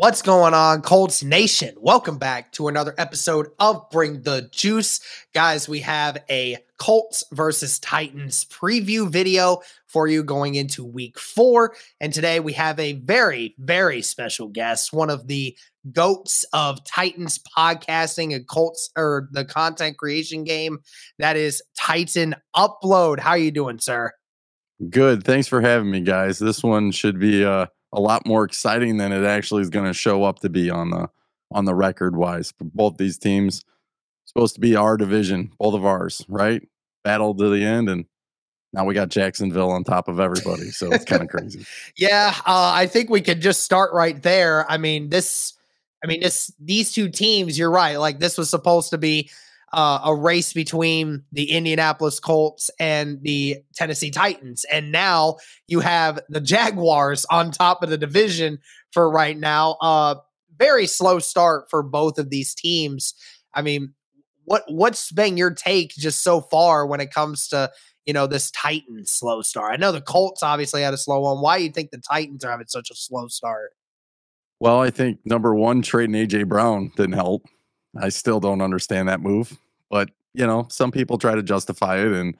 What's going on, Colts Nation? Welcome back to another episode of Bring the Juice. Guys, we have a Colts versus Titans preview video for you going into week 4. And today we have a very, very special guest, one of the goats of Titans podcasting and Colts or the content creation game. That is Titan Upload. How are you doing, sir? Good. Thanks for having me, guys. This one should be a lot more exciting than it actually is going to show up to be on the record wise. Both these teams supposed to be our division, both of ours, right? Battle to the end, and now we got Jacksonville on top of everybody, so it's kind of crazy. Yeah, I think we could just start right there. These two teams. You're right. Like, this was supposed to be a race between the Indianapolis Colts and the Tennessee Titans. And now you have the Jaguars on top of the division for right now. Very slow start for both of these teams. I mean, what's been your take just so far when it comes to, this Titans slow start? I know the Colts obviously had a slow one. Why do you think the Titans are having such a slow start? Well, I think number one, trading A.J. Brown didn't help. I still don't understand that move, but some people try to justify it, and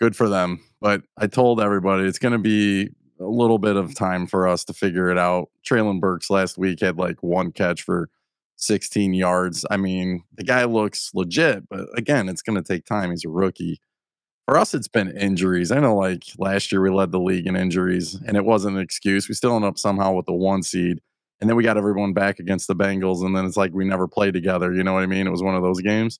good for them. But I told everybody it's going to be a little bit of time for us to figure it out. Traylon Burks last week had like one catch for 16 yards. I mean, the guy looks legit, but again, it's going to take time. He's a rookie. For us, it's been injuries. I know, like last year we led the league in injuries, and it wasn't an excuse. We still ended up somehow with the 1 seed. And then we got everyone back against the Bengals, and then it's like we never played together. You know what I mean? It was one of those games.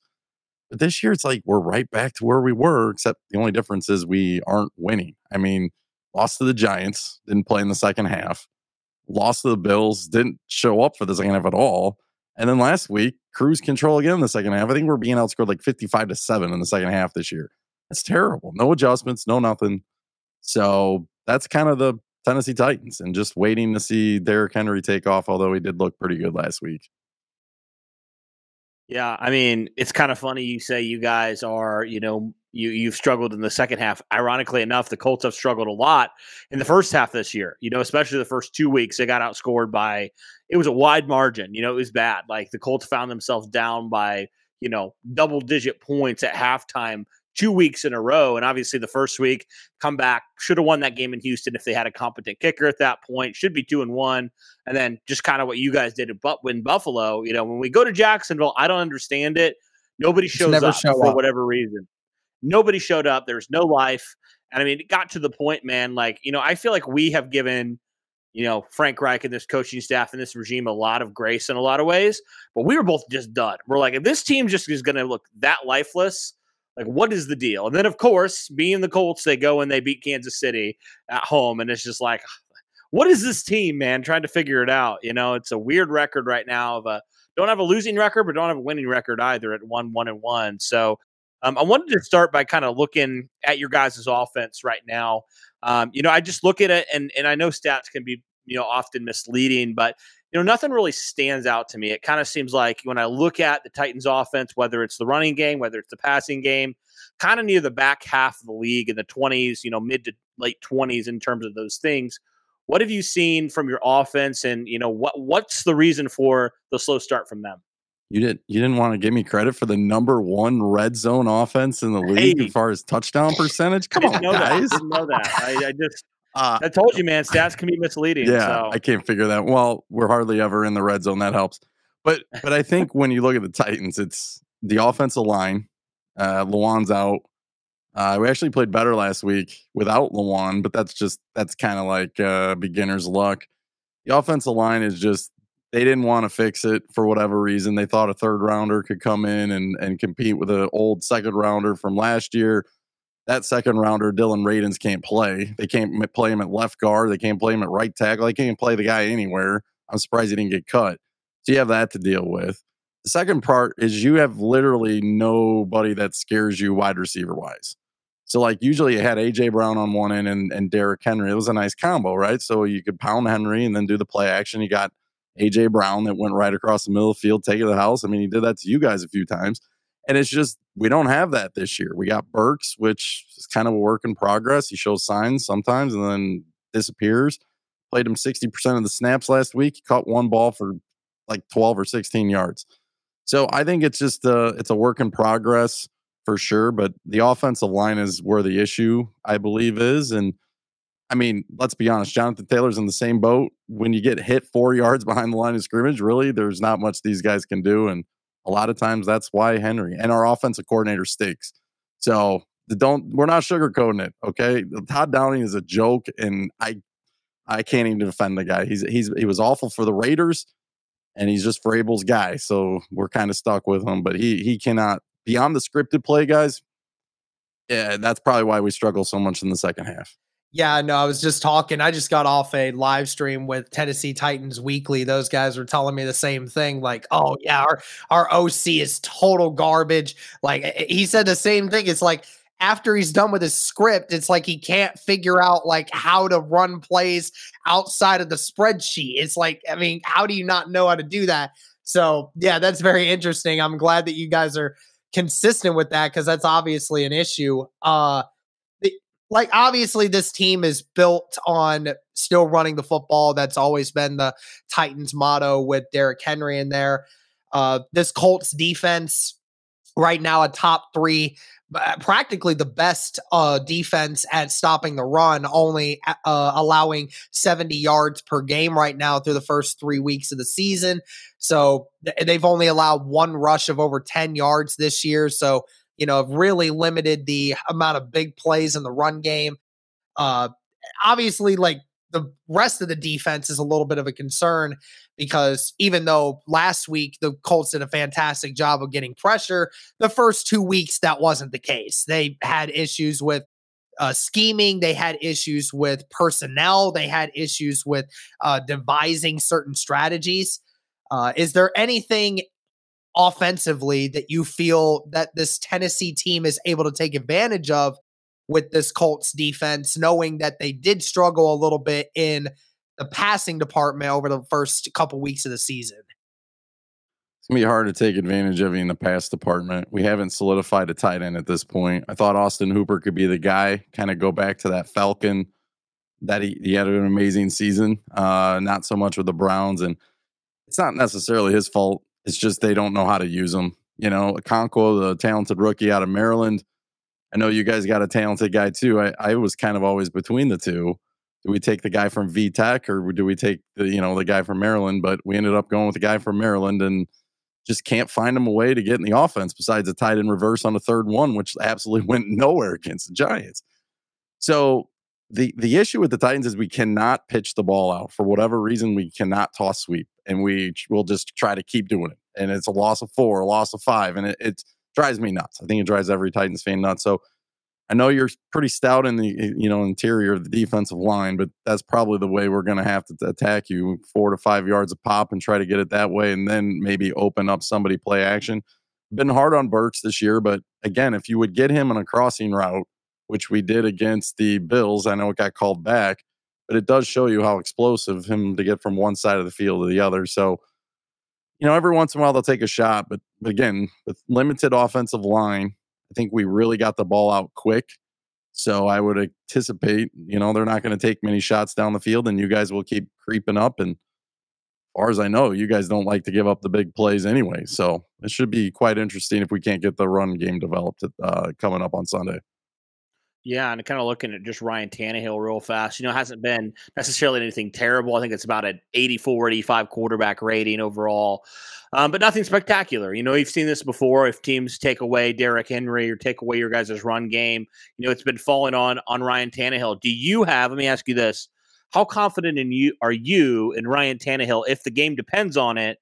But this year, it's like we're right back to where we were, except the only difference is we aren't winning. I mean, lost to the Giants, didn't play in the second half. Lost to the Bills, didn't show up for the second half at all. And then last week, cruise control again in the second half. I think we're being outscored like 55-7 in the second half this year. That's terrible. No adjustments, no nothing. So that's kind of the Tennessee Titans, and just waiting to see Derrick Henry take off, although he did look pretty good last week. Yeah, I mean, it's kind of funny you say you guys are, you've struggled in the second half. Ironically enough, the Colts have struggled a lot in the first half this year, especially the first 2 weeks. They got outscored by, it was a wide margin, it was bad. Like, the Colts found themselves down by, double-digit points at halftime 2 weeks in a row. And obviously the first week, come back, should have won that game in Houston if they had a competent kicker at that point, should be 2-1. And then just kind of what you guys did in Buffalo, when we go to Jacksonville, I don't understand it. Nobody shows up for whatever reason. Nobody showed up. There's no life. And I mean, it got to the point, man, like, I feel like we have given, Frank Reich and this coaching staff and this regime a lot of grace in a lot of ways, but we were both just done. We're like, if this team just is going to look that lifeless, like, what is the deal? And then, of course, being the Colts, they go and they beat Kansas City at home. And it's just like, what is this team, man? Trying to figure it out. It's a weird record right now of don't have a losing record, but don't have a winning record either at 1-1-1. So I wanted to start by kind of looking at your guys' offense right now. I just look at it, and I know stats can be, often misleading, but nothing really stands out to me. It kind of seems like when I look at the Titans offense, whether it's the running game, whether it's the passing game, kind of near the back half of the league in the 20s, you know, mid to late 20s in terms of those things. What have you seen from your offense, and, you know, what's the reason for the slow start from them? You didn't want to give me credit for the number one red zone offense in the league as far as touchdown percentage. Come on, guys. I didn't know that. I told you, man, stats can be misleading. Yeah, so. I can't figure that. Well, we're hardly ever in the red zone. That helps. But I think when you look at the Titans, it's the offensive line. Lawan's out. We actually played better last week without Lawan, but that's kind of like beginner's luck. The offensive line is just, they didn't want to fix it for whatever reason. They thought a third rounder could come in and compete with an old second rounder from last year. That second rounder, Dylan Radins, can't play. They can't play him at left guard. They can't play him at right tackle. They can't play the guy anywhere. I'm surprised he didn't get cut. So you have that to deal with. The second part is you have literally nobody that scares you wide receiver wise. So like usually you had A.J. Brown on one end and Derrick Henry. It was a nice combo, right? So you could pound Henry and then do the play action. You got A.J. Brown that went right across the middle of the field, taking the house. I mean, he did that to you guys a few times. And it's just, we don't have that this year. We got Burks, which is kind of a work in progress. He shows signs sometimes and then disappears. Played him 60% of the snaps last week. He caught one ball for like 12 or 16 yards. So I think it's just it's a work in progress for sure. But the offensive line is where the issue, I believe, is. And I mean, let's be honest, Jonathan Taylor's in the same boat. When you get hit 4 yards behind the line of scrimmage, really, there's not much these guys can do. And a lot of times that's why Henry and our offensive coordinator stinks. So we're not sugarcoating it. Okay. Todd Downing is a joke, and I can't even defend the guy. He was awful for the Raiders, and he's just Vrabel's guy. So we're kind of stuck with him, but he cannot beyond the scripted play, guys. Yeah. That's probably why we struggle so much in the second half. Yeah, no, I was just talking. I just got off a live stream with Tennessee Titans Weekly. Those guys were telling me the same thing. Like, oh, yeah, our OC is total garbage. Like, he said the same thing. It's like after he's done with his script, it's like he can't figure out, like, how to run plays outside of the spreadsheet. It's like, I mean, how do you not know how to do that? So, yeah, that's very interesting. I'm glad that you guys are consistent with that, because that's obviously an issue. Like, obviously, this team is built on still running the football. That's always been the Titans' motto with Derrick Henry in there. This Colts defense right now, a top three, practically the best defense at stopping the run, only allowing 70 yards per game right now through the first 3 weeks of the season. So they've only allowed one rush of over 10 yards this year. So, you know, have really limited the amount of big plays in the run game. Obviously, like, the rest of the defense is a little bit of a concern, because even though last week the Colts did a fantastic job of getting pressure, the first 2 weeks that wasn't the case. They had issues with scheming. They had issues with personnel. They had issues with devising certain strategies. Is there anything offensively that you feel that this Tennessee team is able to take advantage of with this Colts defense, knowing that they did struggle a little bit in the passing department over the first couple weeks of the season? It's going to be hard to take advantage of in the pass department. We haven't solidified a tight end at this point. I thought Austin Hooper could be the guy, kind of go back to that Falcon that he had an amazing season, not so much with the Browns, and it's not necessarily his fault. It's just they don't know how to use them. You know, Okonkwo, the talented rookie out of Maryland. I know you guys got a talented guy too. I was kind of always between the two. Do we take the guy from VTech, or do we take the guy from Maryland? But we ended up going with the guy from Maryland, and just can't find him a way to get in the offense besides a tight end reverse on the third one, which absolutely went nowhere against the Giants. So the issue with the Titans is we cannot pitch the ball out. For whatever reason, we cannot toss sweep, and we will just try to keep doing it. And it's a loss of four, a loss of five, and it drives me nuts. I think it drives every Titans fan nuts. So I know you're pretty stout in the interior of the defensive line, but that's probably the way we're going to have to attack you, 4 to 5 yards a pop, and try to get it that way, and then maybe open up somebody play action. Been hard on Burks this year, but again, if you would get him on a crossing route, which we did against the Bills. I know it got called back, but it does show you how explosive him to get from one side of the field to the other. So, every once in a while they'll take a shot, but again, with limited offensive line, I think we really got the ball out quick. So I would anticipate, you know, they're not going to take many shots down the field, and you guys will keep creeping up. And as far as I know, you guys don't like to give up the big plays anyway. So it should be quite interesting if we can't get the run game developed coming up on Sunday. Yeah, and kind of looking at just Ryan Tannehill real fast, you know, hasn't been necessarily anything terrible. I think it's about an 84-85 quarterback rating overall, but nothing spectacular. You know, you've seen this before. If teams take away Derrick Henry or take away your guys' run game, you know, it's been falling on Ryan Tannehill. Do you have, let me ask you this, how confident are you in Ryan Tannehill, if the game depends on it,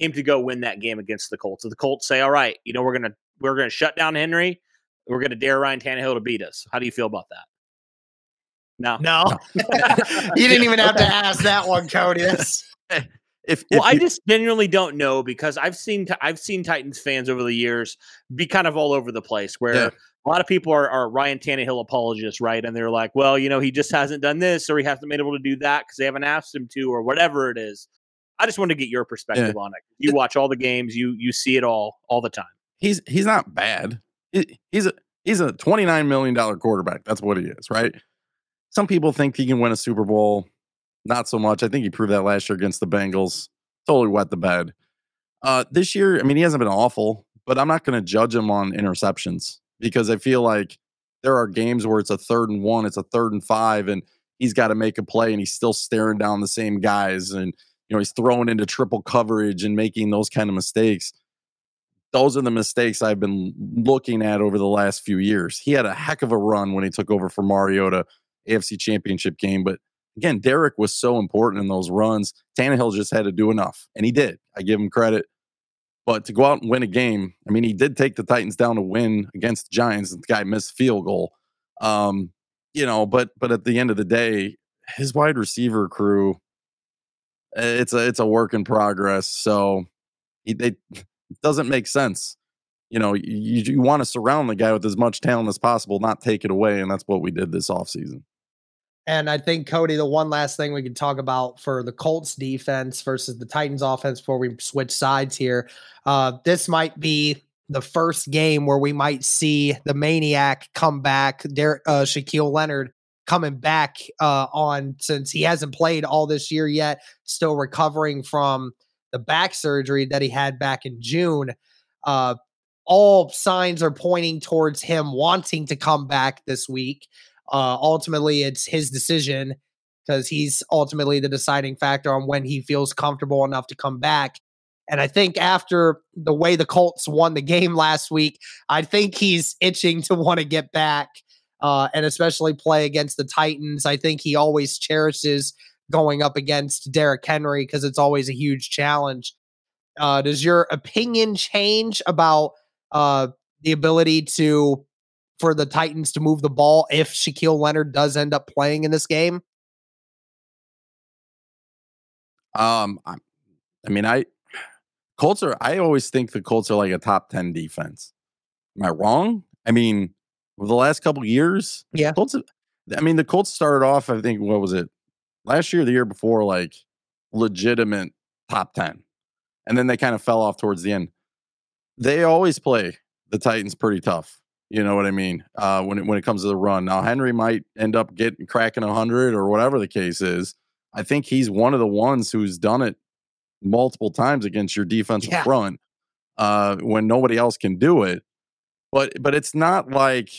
him to go win that game against the Colts? If the Colts say, all right, you know, we're going to shut down Henry, we're going to dare Ryan Tannehill to beat us. How do you feel about that? No. You didn't even have to ask that one, Cody. I just genuinely don't know, because I've seen Titans fans over the years be kind of all over the place, where a lot of people are Ryan Tannehill apologists, right? And they're like, well, you know, he just hasn't done this, or he hasn't been able to do that because they haven't asked him to, or whatever it is. I just want to get your perspective on it. You watch all the games, you see it all the time. He's not bad. He's a $29 million quarterback. That's what he is, right? Some people think he can win a Super Bowl. Not so much. I think he proved that last year against the Bengals. Totally wet the bed. This year, I mean, he hasn't been awful, but I'm not going to judge him on interceptions, because I feel like there are games where it's a 3rd and 1, it's a 3rd and 5, and he's got to make a play, and he's still staring down the same guys, and you know he's throwing into triple coverage and making those kind of mistakes. Those are the mistakes I've been looking at over the last few years. He had a heck of a run when he took over for Mariota, AFC Championship game. But again, Derrick was so important in those runs. Tannehill just had to do enough, and he did. I give him credit. But to go out and win a game, I mean, he did take the Titans down to win against the Giants. The guy missed field goal. You know, but at the end of the day, his wide receiver crew, it's a work in progress. So it doesn't make sense. You know, you want to surround the guy with as much talent as possible, not take it away. And that's what we did this offseason. And I think, Cody, the one last thing we can talk about for the Colts defense versus the Titans offense before we switch sides here. This might be the first game where we might see the maniac come back, Shaquille Leonard coming back on, since he hasn't played all this year yet, still recovering from the back surgery that he had back in June. All signs are pointing towards him wanting to come back this week. Ultimately, it's his decision, because he's ultimately the deciding factor on when he feels comfortable enough to come back. And I think after the way the Colts won the game last week, I think he's itching to want to get back and especially play against the Titans. I think he always cherishes going up against Derrick Henry, because it's always a huge challenge. Does your opinion change about the ability for the Titans to move the ball if Shaquille Leonard does end up playing in this game? I always think the Colts are like a top 10 defense. Am I wrong? I mean, over the last couple of years, the Colts started off, I think, what was it? Last year, the year before, like legitimate top 10. And then they kind of fell off towards the end. They always play the Titans pretty tough. You know what I mean? When it comes to the run. Now, Henry might end up cracking 100 or whatever the case is. I think he's one of the ones who's done it multiple times against your defensive front when nobody else can do it. But it's not like,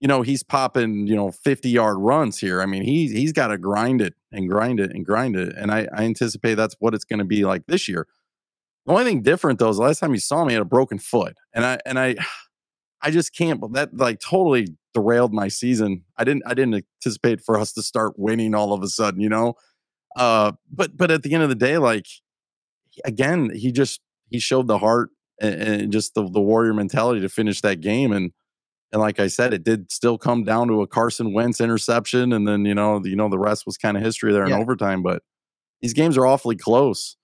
you know, he's popping, you know, 50-yard runs here. I mean, he's got to grind it and grind it and grind it. And I anticipate that's what it's going to be like this year. The only thing different, though, is the last time you saw me, he had a broken foot. And I just can't, but that like totally derailed my season. I didn't anticipate for us to start winning all of a sudden, you know? But at the end of the day, like, again, he showed the heart and just the warrior mentality to finish that game. And like I said, it did still come down to a Carson Wentz interception. And then, you know, the rest was kind of history there in overtime. But these games are awfully close.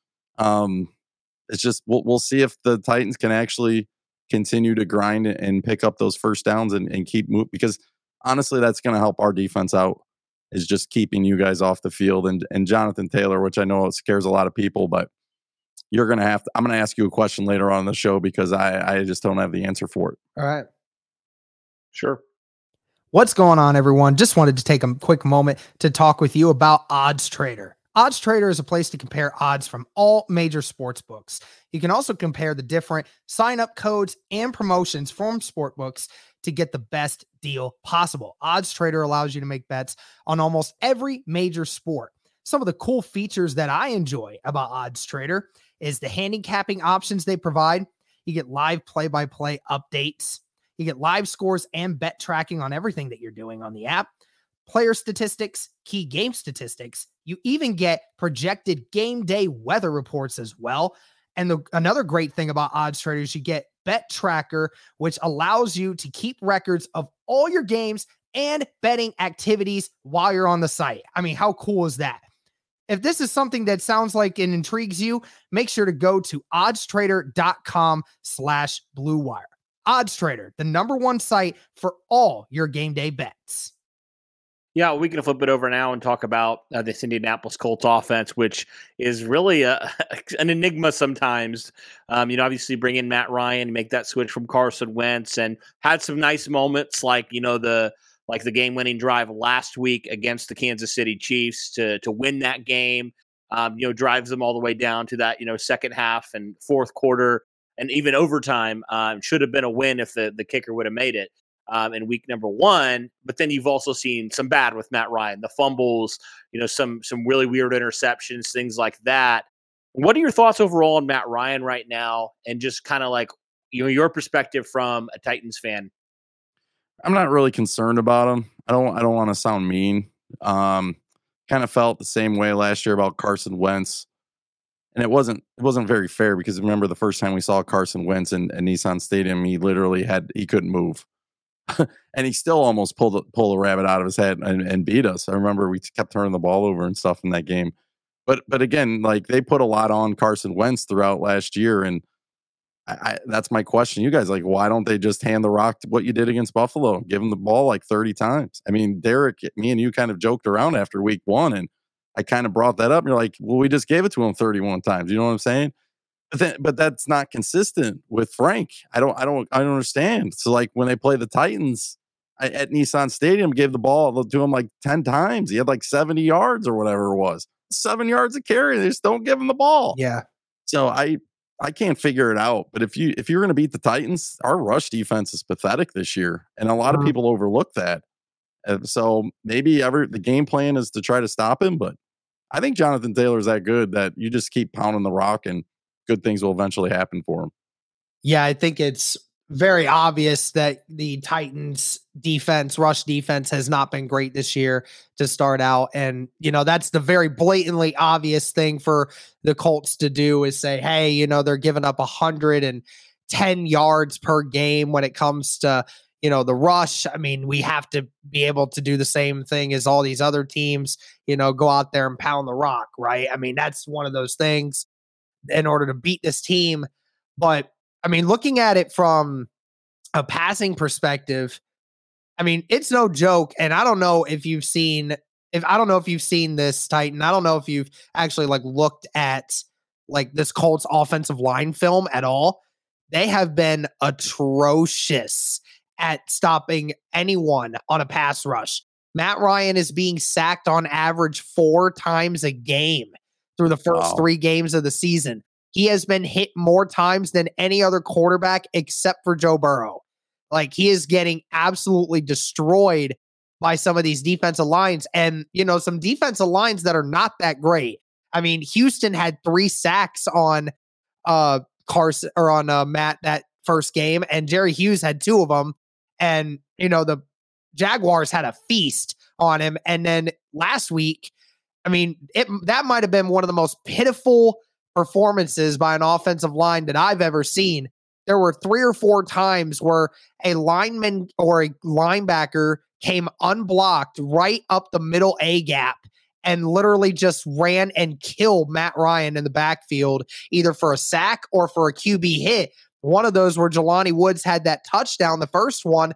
It's just we'll see if the Titans can actually continue to grind and pick up those first downs and keep moving. Because honestly, that's going to help our defense out, is just keeping you guys off the field. And Jonathan Taylor, which I know scares a lot of people, but you're going to have to. I'm going to ask you a question later on in the show, because I just don't have the answer for it. All right. Sure. What's going on, everyone? Just wanted to take a quick moment to talk with you about Odds Trader. Odds Trader is a place to compare odds from all major sports books. You can also compare the different sign-up codes and promotions from sport books to get the best deal possible. Odds Trader allows you to make bets on almost every major sport. Some of the cool features that I enjoy about Odds Trader is the handicapping options they provide. You get live play-by-play updates. You get live scores and bet tracking on everything that you're doing on the app. Player statistics, key game statistics. You even get projected game day weather reports as well. And another great thing about Odds Trader is you get Bet Tracker, which allows you to keep records of all your games and betting activities while you're on the site. I mean, how cool is that? If this is something that sounds like and intrigues you, make sure to go to oddstrader.com/BlueWire. Odds Trader, the number one site for all your game day bets. Yeah, we can flip it over now and talk about this Indianapolis Colts offense, which is really an enigma sometimes. Obviously bring in Matt Ryan, make that switch from Carson Wentz, and had some nice moments like the game-winning drive last week against the Kansas City Chiefs to win that game. Drives them all the way down to that second half and fourth quarter and even overtime. Should have been a win if the kicker would have made it. In week number one, but then you've also seen some bad with Matt Ryan, the fumbles, some really weird interceptions, things like that. What are your thoughts overall on Matt Ryan right now? And just kind of like, your perspective from a Titans fan. I'm not really concerned about him. I don't want to sound mean. Kind of felt the same way last year about Carson Wentz. And it wasn't very fair because remember the first time we saw Carson Wentz in Nissan Stadium, he literally he couldn't move. And he still almost pulled a rabbit out of his head and beat us. I remember we kept turning the ball over and stuff in that game. But again, like they put a lot on Carson Wentz throughout last year. And I that's my question. You guys, like, why don't they just hand the rock to what you did against Buffalo? Give him the ball like 30 times. I mean, Derrick, me and you kind of joked around after week one. And I kind of brought that up. And you're like, well, we just gave it to him 31 times. You know what I'm saying? But that's not consistent with Frank. I don't understand. So like when they play the Titans at Nissan Stadium, gave the ball to him like 10 times. He had like 70 yards or whatever it was, 7 yards of carry. They just don't give him the ball. Yeah. So I can't figure it out. But if you're going to beat the Titans, our rush defense is pathetic this year, and a lot of people overlook that. So maybe the game plan is to try to stop him. But I think Jonathan Taylor is that good that you just keep pounding the rock and good things will eventually happen for him. Yeah, I think it's very obvious that the Titans rush defense has not been great this year to start out. And, that's the very blatantly obvious thing for the Colts to do is say, hey, they're giving up 110 yards per game when it comes to, the rush. I mean, we have to be able to do the same thing as all these other teams, go out there and pound the rock, right? I mean, that's one of those things in order to beat this team. But I mean, looking at it from a passing perspective, I mean, it's no joke. And I don't know if you've seen, this Titan, I don't know if you've actually like looked at like this Colts offensive line film at all. They have been atrocious at stopping anyone on a pass rush. Matt Ryan is being sacked on average 4 times a game through the first 3 games of the season. He has been hit more times than any other quarterback except for Joe Burrow. Like, he is getting absolutely destroyed by some of these defensive lines and, some defensive lines that are not that great. I mean, Houston had 3 sacks on Carson or on Matt that first game, and Jerry Hughes had 2 of them. And, the Jaguars had a feast on him. And then last week, I mean, that might have been one of the most pitiful performances by an offensive line that I've ever seen. There were 3 or 4 times where a lineman or a linebacker came unblocked right up the middle A gap and literally just ran and killed Matt Ryan in the backfield, either for a sack or for a QB hit. One of those where Jelani Woods had that touchdown, the first one.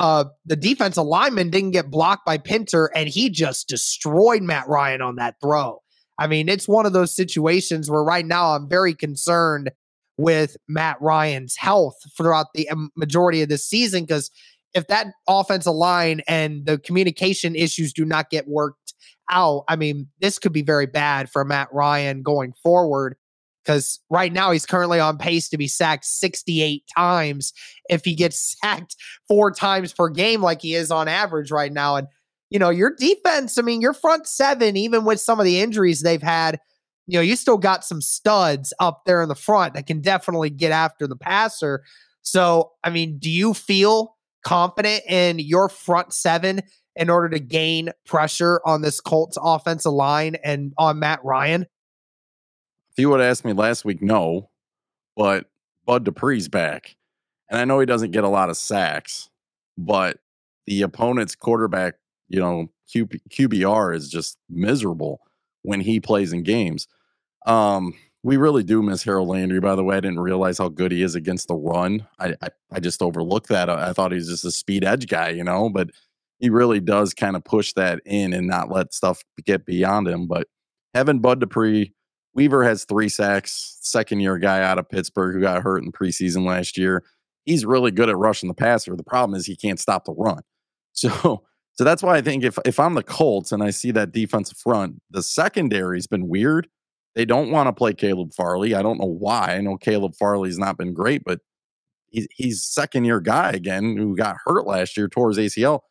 The defensive lineman didn't get blocked by Pinter, and he just destroyed Matt Ryan on that throw. I mean, it's one of those situations where right now I'm very concerned with Matt Ryan's health throughout the majority of the season because if that offensive line and the communication issues do not get worked out, I mean, this could be very bad for Matt Ryan going forward, because right now he's currently on pace to be sacked 68 times. If he gets sacked 4 times per game, like he is on average right now. And, you know, your defense, I mean, your front seven, even with some of the injuries they've had, you know, you still got some studs up there in the front that can definitely get after the passer. So, I mean, do you feel confident in your front seven in order to gain pressure on this Colts offensive line and on Matt Ryan? If you would have asked me last week, no, but Bud Dupree's back. And I know he doesn't get a lot of sacks, but the opponent's quarterback, you know, QBR is just miserable when he plays in games. We really do miss Harold Landry, by the way. I didn't realize how good he is against the run. I just overlooked that. I thought he was just a speed edge guy, you know, but he really does kind of push that in and not let stuff get beyond him. But having Bud Dupree, Weaver has 3 sacks, second-year guy out of Pittsburgh who got hurt in preseason last year. He's really good at rushing the passer. The problem is he can't stop the run. So that's why I think if I'm the Colts and I see that defensive front, the secondary's been weird. They don't want to play Caleb Farley. I don't know why. I know Caleb Farley's not been great, but he's second-year guy again who got hurt last year, tore his ACL.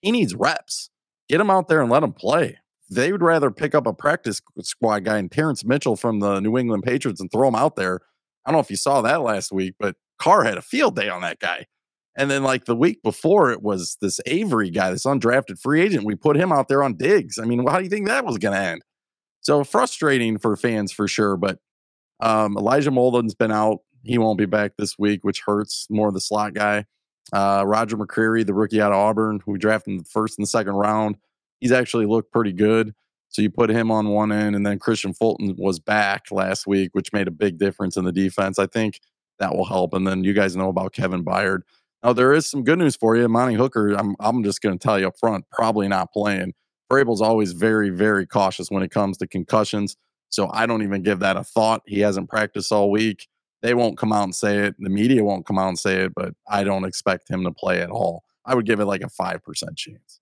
He needs reps. Get him out there and let him play. They would rather pick up a practice squad guy and Terrence Mitchell from the New England Patriots and throw him out there. I don't know if you saw that last week, but Carr had a field day on that guy. And then, like, the week before, it was this Avery guy, this undrafted free agent. We put him out there on Diggs. I mean, how do you think that was going to end? So frustrating for fans for sure. But Elijah Molden's been out. He won't be back this week, which hurts. More of the slot guy. Roger McCreary, the rookie out of Auburn, who we drafted in the first and second round. He's actually looked pretty good. So you put him on one end, and then Christian Fulton was back last week, which made a big difference in the defense. I think that will help. And then you guys know about Kevin Byard. Now, there is some good news for you. Monty Hooker, I'm just going to tell you up front, probably not playing. Vrabel's always very, very cautious when it comes to concussions. So I don't even give that a thought. He hasn't practiced all week. They won't come out and say it. The media won't come out and say it, but I don't expect him to play at all. I would give it like a 5% chance.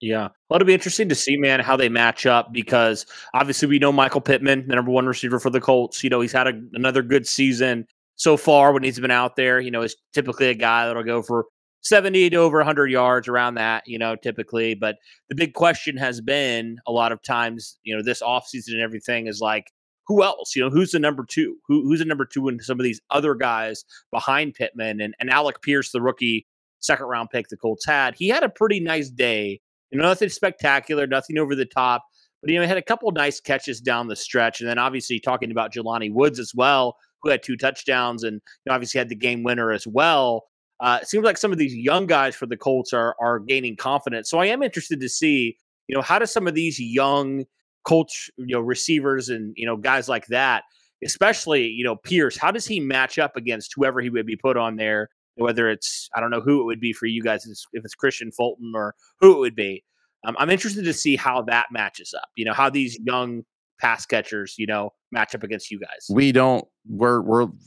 Yeah. Well, it'll be interesting to see, man, how they match up, because obviously we know Michael Pittman, the number one receiver for the Colts. You know, he's had another good season so far when he's been out there. You know, he's typically a guy that'll go for 70 to over 100 yards, around that, you know, typically. But the big question has been a lot of times, you know, this offseason and everything is like, who else? You know, who's the number two? Who's the number two in some of these other guys behind Pittman? And Alec Pierce, the rookie second-round pick the Colts had, he had a pretty nice day. You know, nothing spectacular, nothing over the top, but, you know, he had a couple of nice catches down the stretch. And then obviously talking about Jelani Woods as well, who had 2 touchdowns and, you know, obviously had the game winner as well. It seems like some of these young guys for the Colts are gaining confidence. So I am interested to see, you know, how do some of these young Colts, you know, receivers and, you know, guys like that, especially, you know, Pierce, how does he match up against whoever he would be put on there? Whether it's, I don't know who it would be for you guys, if it's Christian Fulton or who it would be. I'm interested to see how that matches up, you know, how these young pass catchers, you know, match up against you guys. We're the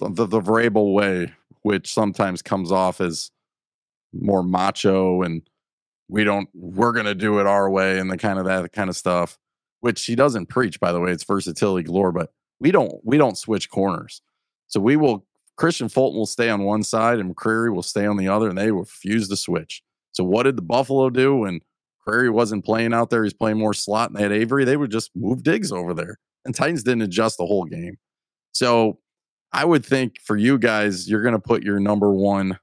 Vrabel way, which sometimes comes off as more macho and we're going to do it our way and that kind of stuff, which he doesn't preach, by the way. It's versatility galore, but we don't switch corners. So we will, Christian Fulton will stay on one side and McCreary will stay on the other, and they refuse to switch. So what did the Buffalo do when McCreary wasn't playing out there? He's playing more slot and they had Avery. They would just move Diggs over there, and Titans didn't adjust the whole game. So I would think for you guys, you're going to put your number one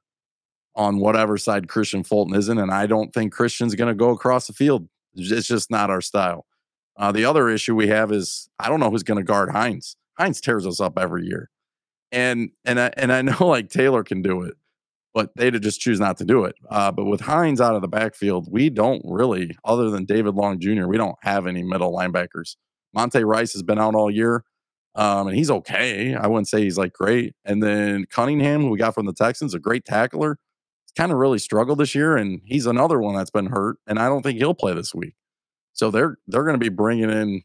on whatever side Christian Fulton isn't, and I don't think Christian's going to go across the field. It's just not our style. The other issue we have is I don't know who's going to guard Hines. Hines tears us up every year. And I know, like, Taylor can do it, but they just choose not to do it. But with Hines out of the backfield, we don't really, other than David Long Jr., we don't have any middle linebackers. Monte Rice has been out all year, and he's okay. I wouldn't say he's, like, great. And then Cunningham, who we got from the Texans, a great tackler. He's kind of really struggled this year, and he's another one that's been hurt, and I don't think he'll play this week. So they're going to be bringing in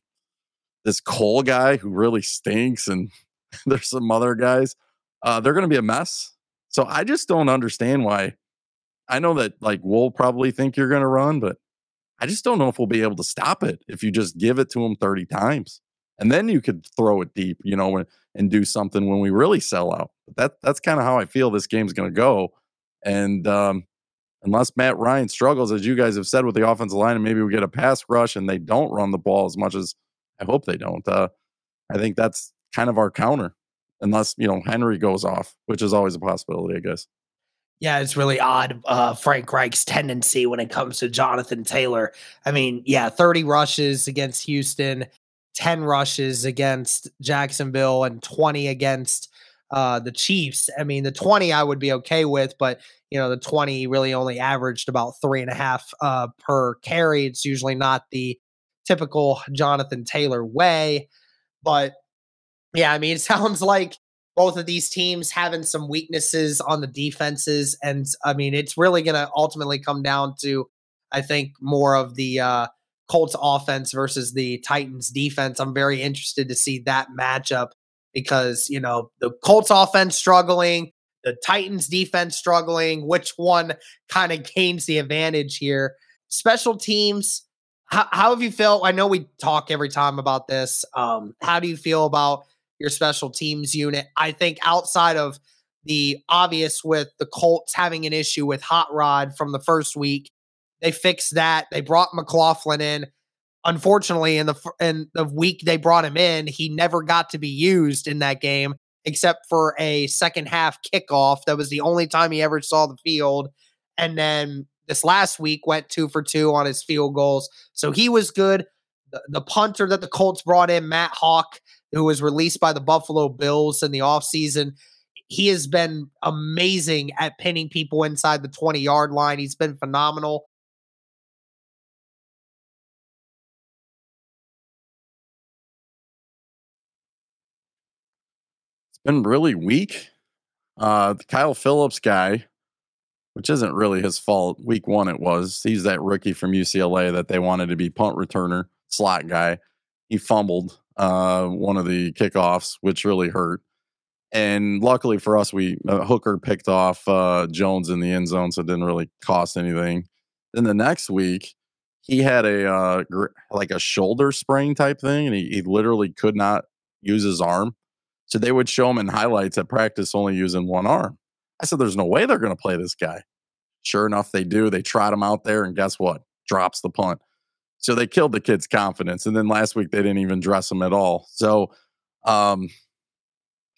this Cole guy who really stinks, and there's some other guys. They're going to be a mess. So I just don't understand why I know that like we'll probably think you're going to run, but I just don't know if we'll be able to stop it if you just give it to them 30 times. And then you could throw it deep, you know, and do something when we really sell out. But that's kind of how I feel this game's going to go. And unless Matt Ryan struggles, as you guys have said, with the offensive line, and maybe we get a pass rush and they don't run the ball as much as I hope they don't. I think that's kind of our counter, unless, you know, Henry goes off, which is always a possibility, I guess. Yeah, it's really odd, Frank Reich's tendency when it comes to Jonathan Taylor. I mean, yeah, 30 rushes against Houston, 10 rushes against Jacksonville, and 20 against the Chiefs. I mean, the 20 I would be okay with, but, you know, the 20 really only averaged about 3.5 per carry. It's usually not the typical Jonathan Taylor way. But, yeah, I mean, it sounds like both of these teams having some weaknesses on the defenses. And I mean, it's really going to ultimately come down to, I think, more of the Colts offense versus the Titans defense. I'm very interested to see that matchup because, you know, the Colts offense struggling, the Titans defense struggling, which one kind of gains the advantage here. Special teams. How have you felt? I know we talk every time about this. How do you feel about your special teams unit? I think outside of the obvious with the Colts having an issue with Hot Rod from the first week, they fixed that. They brought McLaughlin in. Unfortunately, in the week they brought him in, he never got to be used in that game except for a second half kickoff. That was the only time he ever saw the field. And then this last week went 2 for 2 on his field goals. So he was good. The punter that the Colts brought in, Matt Hawk, who was released by the Buffalo Bills in the offseason, he has been amazing at pinning people inside the 20-yard line. He's been phenomenal. It's been really weak. The Kyle Phillips guy, which isn't really his fault. Week one it was. He's that rookie from UCLA that they wanted to be punt returner, slot guy. He fumbled one of the kickoffs, which really hurt. And luckily for us, we Hooker picked off Jones in the end zone, so it didn't really cost anything. Then the next week, he had a shoulder sprain type thing, and he literally could not use his arm. So they would show him in highlights at practice only using one arm. I said, there's no way they're going to play this guy. Sure enough, they do. They trot him out there, and guess what? Drops the punt. So they killed the kid's confidence. And then last week, they didn't even dress him at all. So so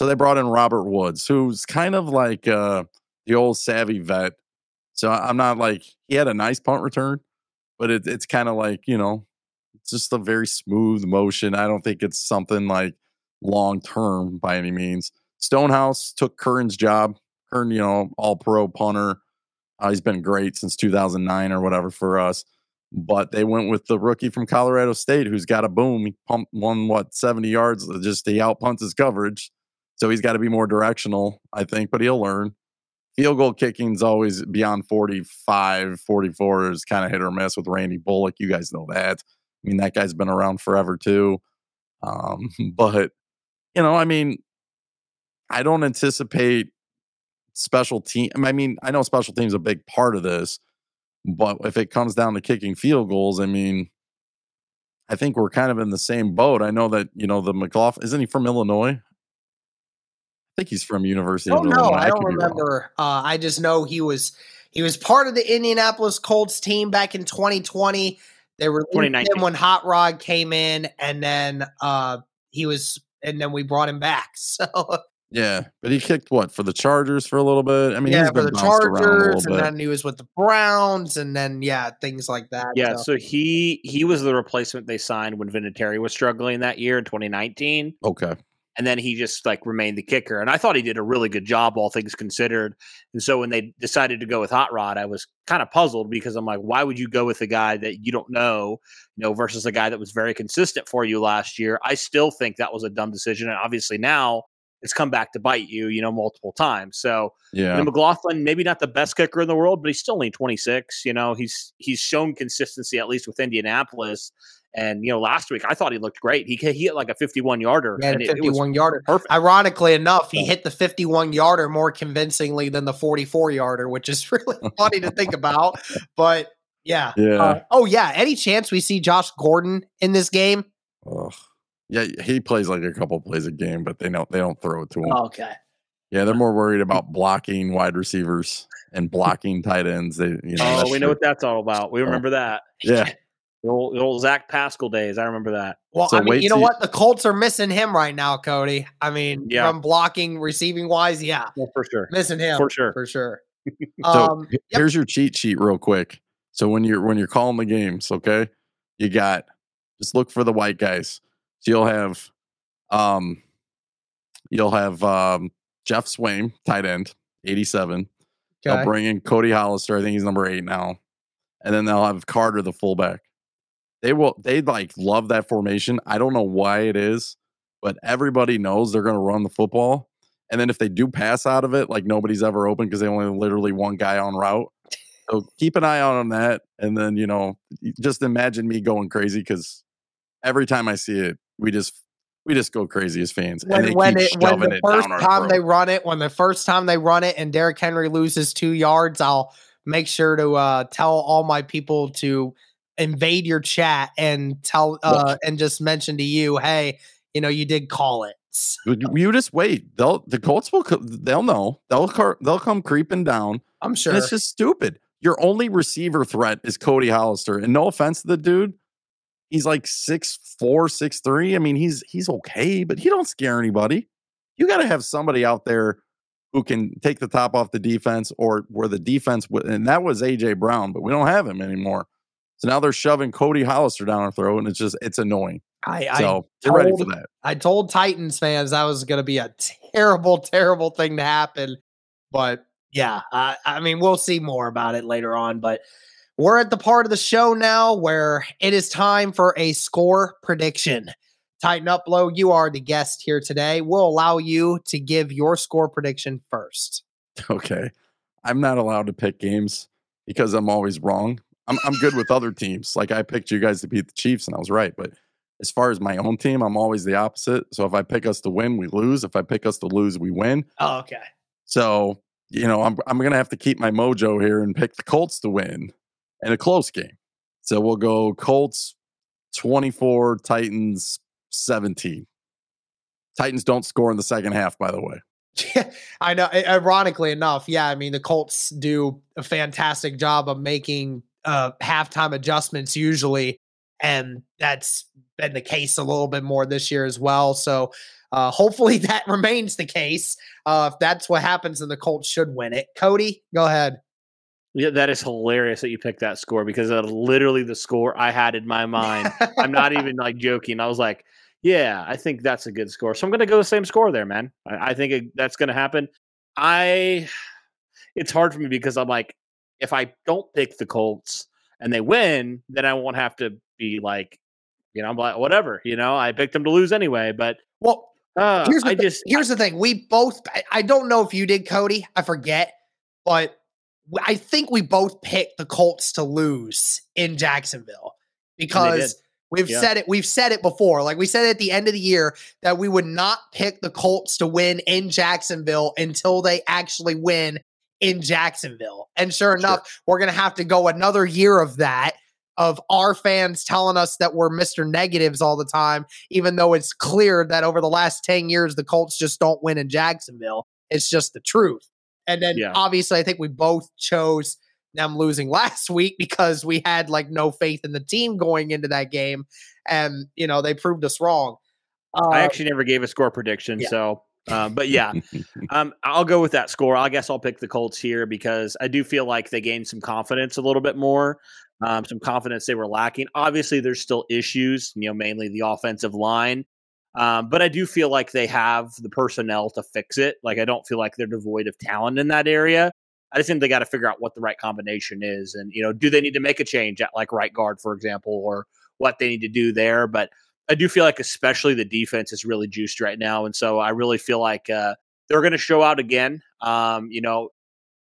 they brought in Robert Woods, who's kind of like the old savvy vet. So I'm not like, he had a nice punt return, but it's kind of like, you know, it's just a very smooth motion. I don't think it's something like long-term by any means. Stonehouse took Curran's job. Curran, you know, all-pro punter. He's been great since 2009 or whatever for us. But they went with the rookie from Colorado State who's got a boom. He pumped 70 yards. Just he outpunts his coverage. So he's got to be more directional, I think, but he'll learn. Field goal kicking is always beyond 45, 44 is kind of hit or miss with Randy Bullock. You guys know that. I mean, that guy's been around forever too. But, you know, I mean, I don't anticipate special team. I mean, I know special teams is a big part of this. But if it comes down to kicking field goals, I mean, I think we're kind of in the same boat. I know that, you know, the McLaughlin, isn't he from Illinois? I think he's from University of Illinois. I don't remember. I just know he was part of the Indianapolis Colts team back in 2020. They were 2019 when Hot Rod came in, and then we brought him back. So yeah, but he kicked what for the Chargers for a little bit. I mean, yeah, for the Chargers, and then he was with the Browns, and then yeah, things like that. Yeah, so he was the replacement they signed when Vinatieri was struggling that year in 2019. Okay, and then he just like remained the kicker, and I thought he did a really good job, all things considered. And so when they decided to go with Hot Rod, I was kind of puzzled because I'm like, why would you go with a guy that you don't know, you know, versus a guy that was very consistent for you last year? I still think that was a dumb decision, and obviously now it's come back to bite you, you know, multiple times. So yeah, you know, McLaughlin, maybe not the best kicker in the world, but he's still only 26. You know, he's shown consistency, at least with Indianapolis. And, you know, last week I thought he looked great. He hit like a 51-yarder. Yeah, a 51-yarder. Perfect. Ironically enough, he hit the 51-yarder more convincingly than the 44-yarder, which is really funny to think about. But, yeah. Any chance we see Josh Gordon in this game? Oh, yeah, he plays like a couple plays a game, but they don't throw it to him. Okay. Yeah, they're more worried about blocking wide receivers and blocking tight ends. They, you know, we know what that's all about. We remember that. Yeah. The old Zach Pascal days. I remember that. Well, so I mean, you know what? The Colts are missing him right now, Cody. I mean, from blocking, receiving wise, well, for sure. Missing him. For sure. So here's your cheat sheet real quick. So when you're calling the games, okay, you got, just look for the white guys. So you'll have Jeff Swaim, tight end, 87. Okay. They'll bring in Cody Hollister. I think he's number 8 now. And then they'll have Carter, the fullback. They love that formation. I don't know why it is, but everybody knows they're going to run the football. And then if they do pass out of it, like nobody's ever open because they only literally one guy on route. So keep an eye out on that. And then, you know, just imagine me going crazy because every time I see it, we just go crazy as fans. When the first time they run it and Derrick Henry loses 2 yards, I'll make sure to tell all my people to invade your chat and tell and just mention to you, hey, you know, you did call it. You just wait. The Colts will come creeping down. I'm sure. And it's just stupid. Your only receiver threat is Cody Hollister, and no offense to the dude, he's like 6'4", 6'3". I mean, he's okay, but he don't scare anybody. You got to have somebody out there who can take the top off the defense, or where the defense would, and that was A.J. Brown, but we don't have him anymore. So now they're shoving Cody Hollister down our throat, and it's annoying. They're ready for that. I told Titans fans that was going to be a terrible, terrible thing to happen. But yeah, I mean, we'll see more about it later on. But we're at the part of the show now where it is time for a score prediction. Titan Upload, you are the guest here today. We'll allow you to give your score prediction first. Okay. I'm not allowed to pick games because I'm always wrong. I'm good with other teams. Like, I picked you guys to beat the Chiefs and I was right. But as far as my own team, I'm always the opposite. So if I pick us to win, we lose. If I pick us to lose, we win. Oh, okay. So, you know, I'm going to have to keep my mojo here and pick the Colts to win in a close game. So we'll go Colts 24, Titans 17. Titans don't score in the second half, by the way. I know. Ironically enough, yeah, I mean, the Colts do a fantastic job of making halftime adjustments usually, and that's been the case a little bit more this year as well. So hopefully that remains the case. If that's what happens, then the Colts should win it. Cody, go ahead. Yeah, that is hilarious that you picked that score because that's literally the score I had in my mind. I'm not even like joking. I was like, yeah, I think that's a good score. So I'm going to go the same score there, man. I think that's going to happen. It's hard for me because I'm like, if I don't pick the Colts and they win, then I won't have to be like, you know, I'm like, whatever, you know, I picked them to lose anyway. But well, here's the thing. We both, I don't know if you did, Cody. I forget, but I think we both picked the Colts to lose in Jacksonville because we've said it before. Like we said at the end of the year that we would not pick the Colts to win in Jacksonville until they actually win in Jacksonville. And sure enough, we're going to have to go another year of that, of our fans telling us that we're Mr. Negatives all the time, even though it's clear that over the last 10 years, the Colts just don't win in Jacksonville. It's just the truth. And then obviously I think we both chose them losing last week because we had like no faith in the team going into that game. And, you know, they proved us wrong. I actually never gave a score prediction. Yeah. So, but yeah, I'll go with that score. I guess I'll pick the Colts here because I do feel like they gained some confidence a little bit more, some confidence they were lacking. Obviously there's still issues, you know, mainly the offensive line. But I do feel like they have the personnel to fix it. Like, I don't feel like they're devoid of talent in that area. I just think they got to figure out what the right combination is. And, you know, do they need to make a change at like right guard, for example, or what they need to do there? But I do feel like especially the defense is really juiced right now. And so I really feel like they're going to show out again. You know,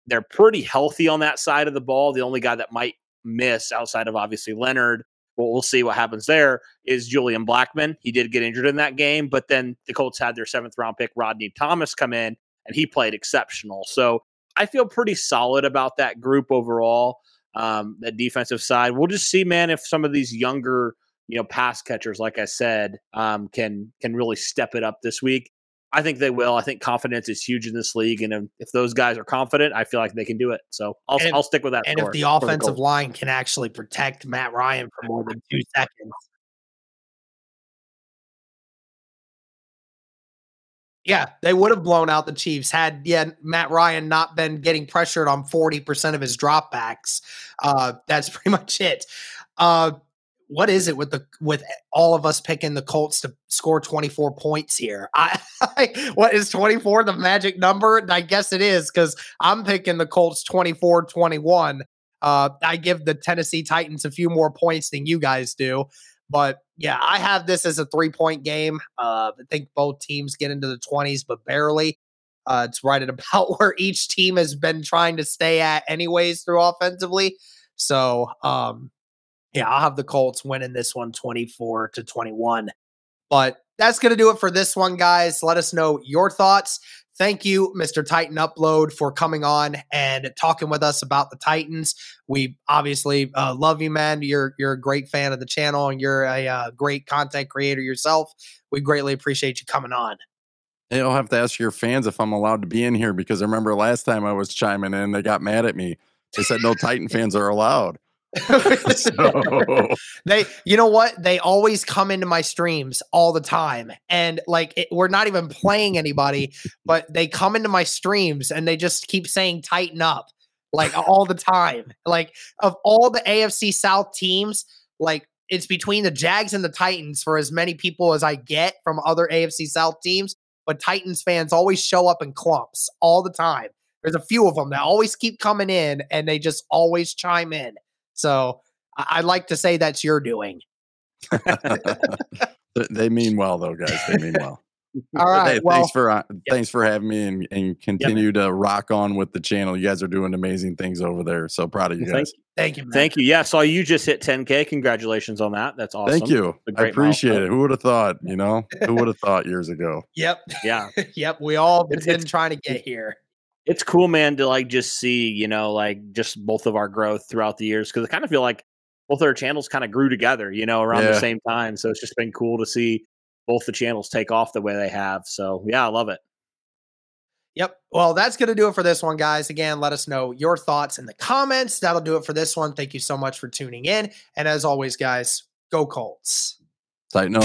they're pretty healthy on that side of the ball. The only guy that might miss outside of obviously Leonard, well, we'll see what happens there, is Julian Blackmon. He did get injured in that game, but then the Colts had their 7th round pick, Rodney Thomas, come in, and he played exceptional. So I feel pretty solid about that group overall. That defensive side, we'll just see, man, if some of these younger, you know, pass catchers, like I said, can really step it up this week. I think they will. I think confidence is huge in this league, and if those guys are confident, I feel like they can do it. So I'll stick with that. And if the offensive line can actually protect Matt Ryan for more than 2 seconds. Yeah, they would have blown out the Chiefs had Matt Ryan not been getting pressured on 40% of his dropbacks. That's pretty much it. What is it with all of us picking the Colts to score 24 points here? What is 24 the magic number? And I guess it is, because I'm picking the Colts 24-21. I give the Tennessee Titans a few more points than you guys do. But yeah, I have this as a 3-point game. I think both teams get into the 20s, but barely. It's right at about where each team has been trying to stay at anyways through offensively. So yeah, I'll have the Colts winning this one 24-21. But that's going to do it for this one, guys. Let us know your thoughts. Thank you, Mr. Titan Upload, for coming on and talking with us about the Titans. We obviously love you, man. You're a great fan of the channel, and you're a great content creator yourself. We greatly appreciate you coming on. And I'll have to ask your fans if I'm allowed to be in here, because I remember last time I was chiming in, they got mad at me. They said no Titan fans are allowed. You know what? They always come into my streams all the time, and we're not even playing anybody, but they come into my streams and they just keep saying Tighten Up all the time. Of all the AFC South teams, it's between the Jags and the Titans for as many people as I get from other AFC South teams, but Titans fans always show up in clumps all the time. There's a few of them that always keep coming in, and they just always chime in. So I'd like to say that's your doing. They mean well, though, guys. They mean well. All right. Hey, well, thanks for having me, and continue to rock on with the channel. You guys are doing amazing things over there. So proud of you guys. Thank you. Man. Thank you. Yeah, so you just hit 10K. Congratulations on that. That's awesome. Thank you. I appreciate milestone. It. Who would have thought? You know, who would have thought years ago? Yep. Yeah. Yep. We all been trying to get here. It's cool, man, to just see, just both of our growth throughout the years, because I kind of feel like both our channels kind of grew together, around the same time. So it's just been cool to see both the channels take off the way they have. So, yeah, I love it. Yep. Well, that's going to do it for this one, guys. Again, let us know your thoughts in the comments. That'll do it for this one. Thank you so much for tuning in. And as always, guys, go Colts. Tighten up.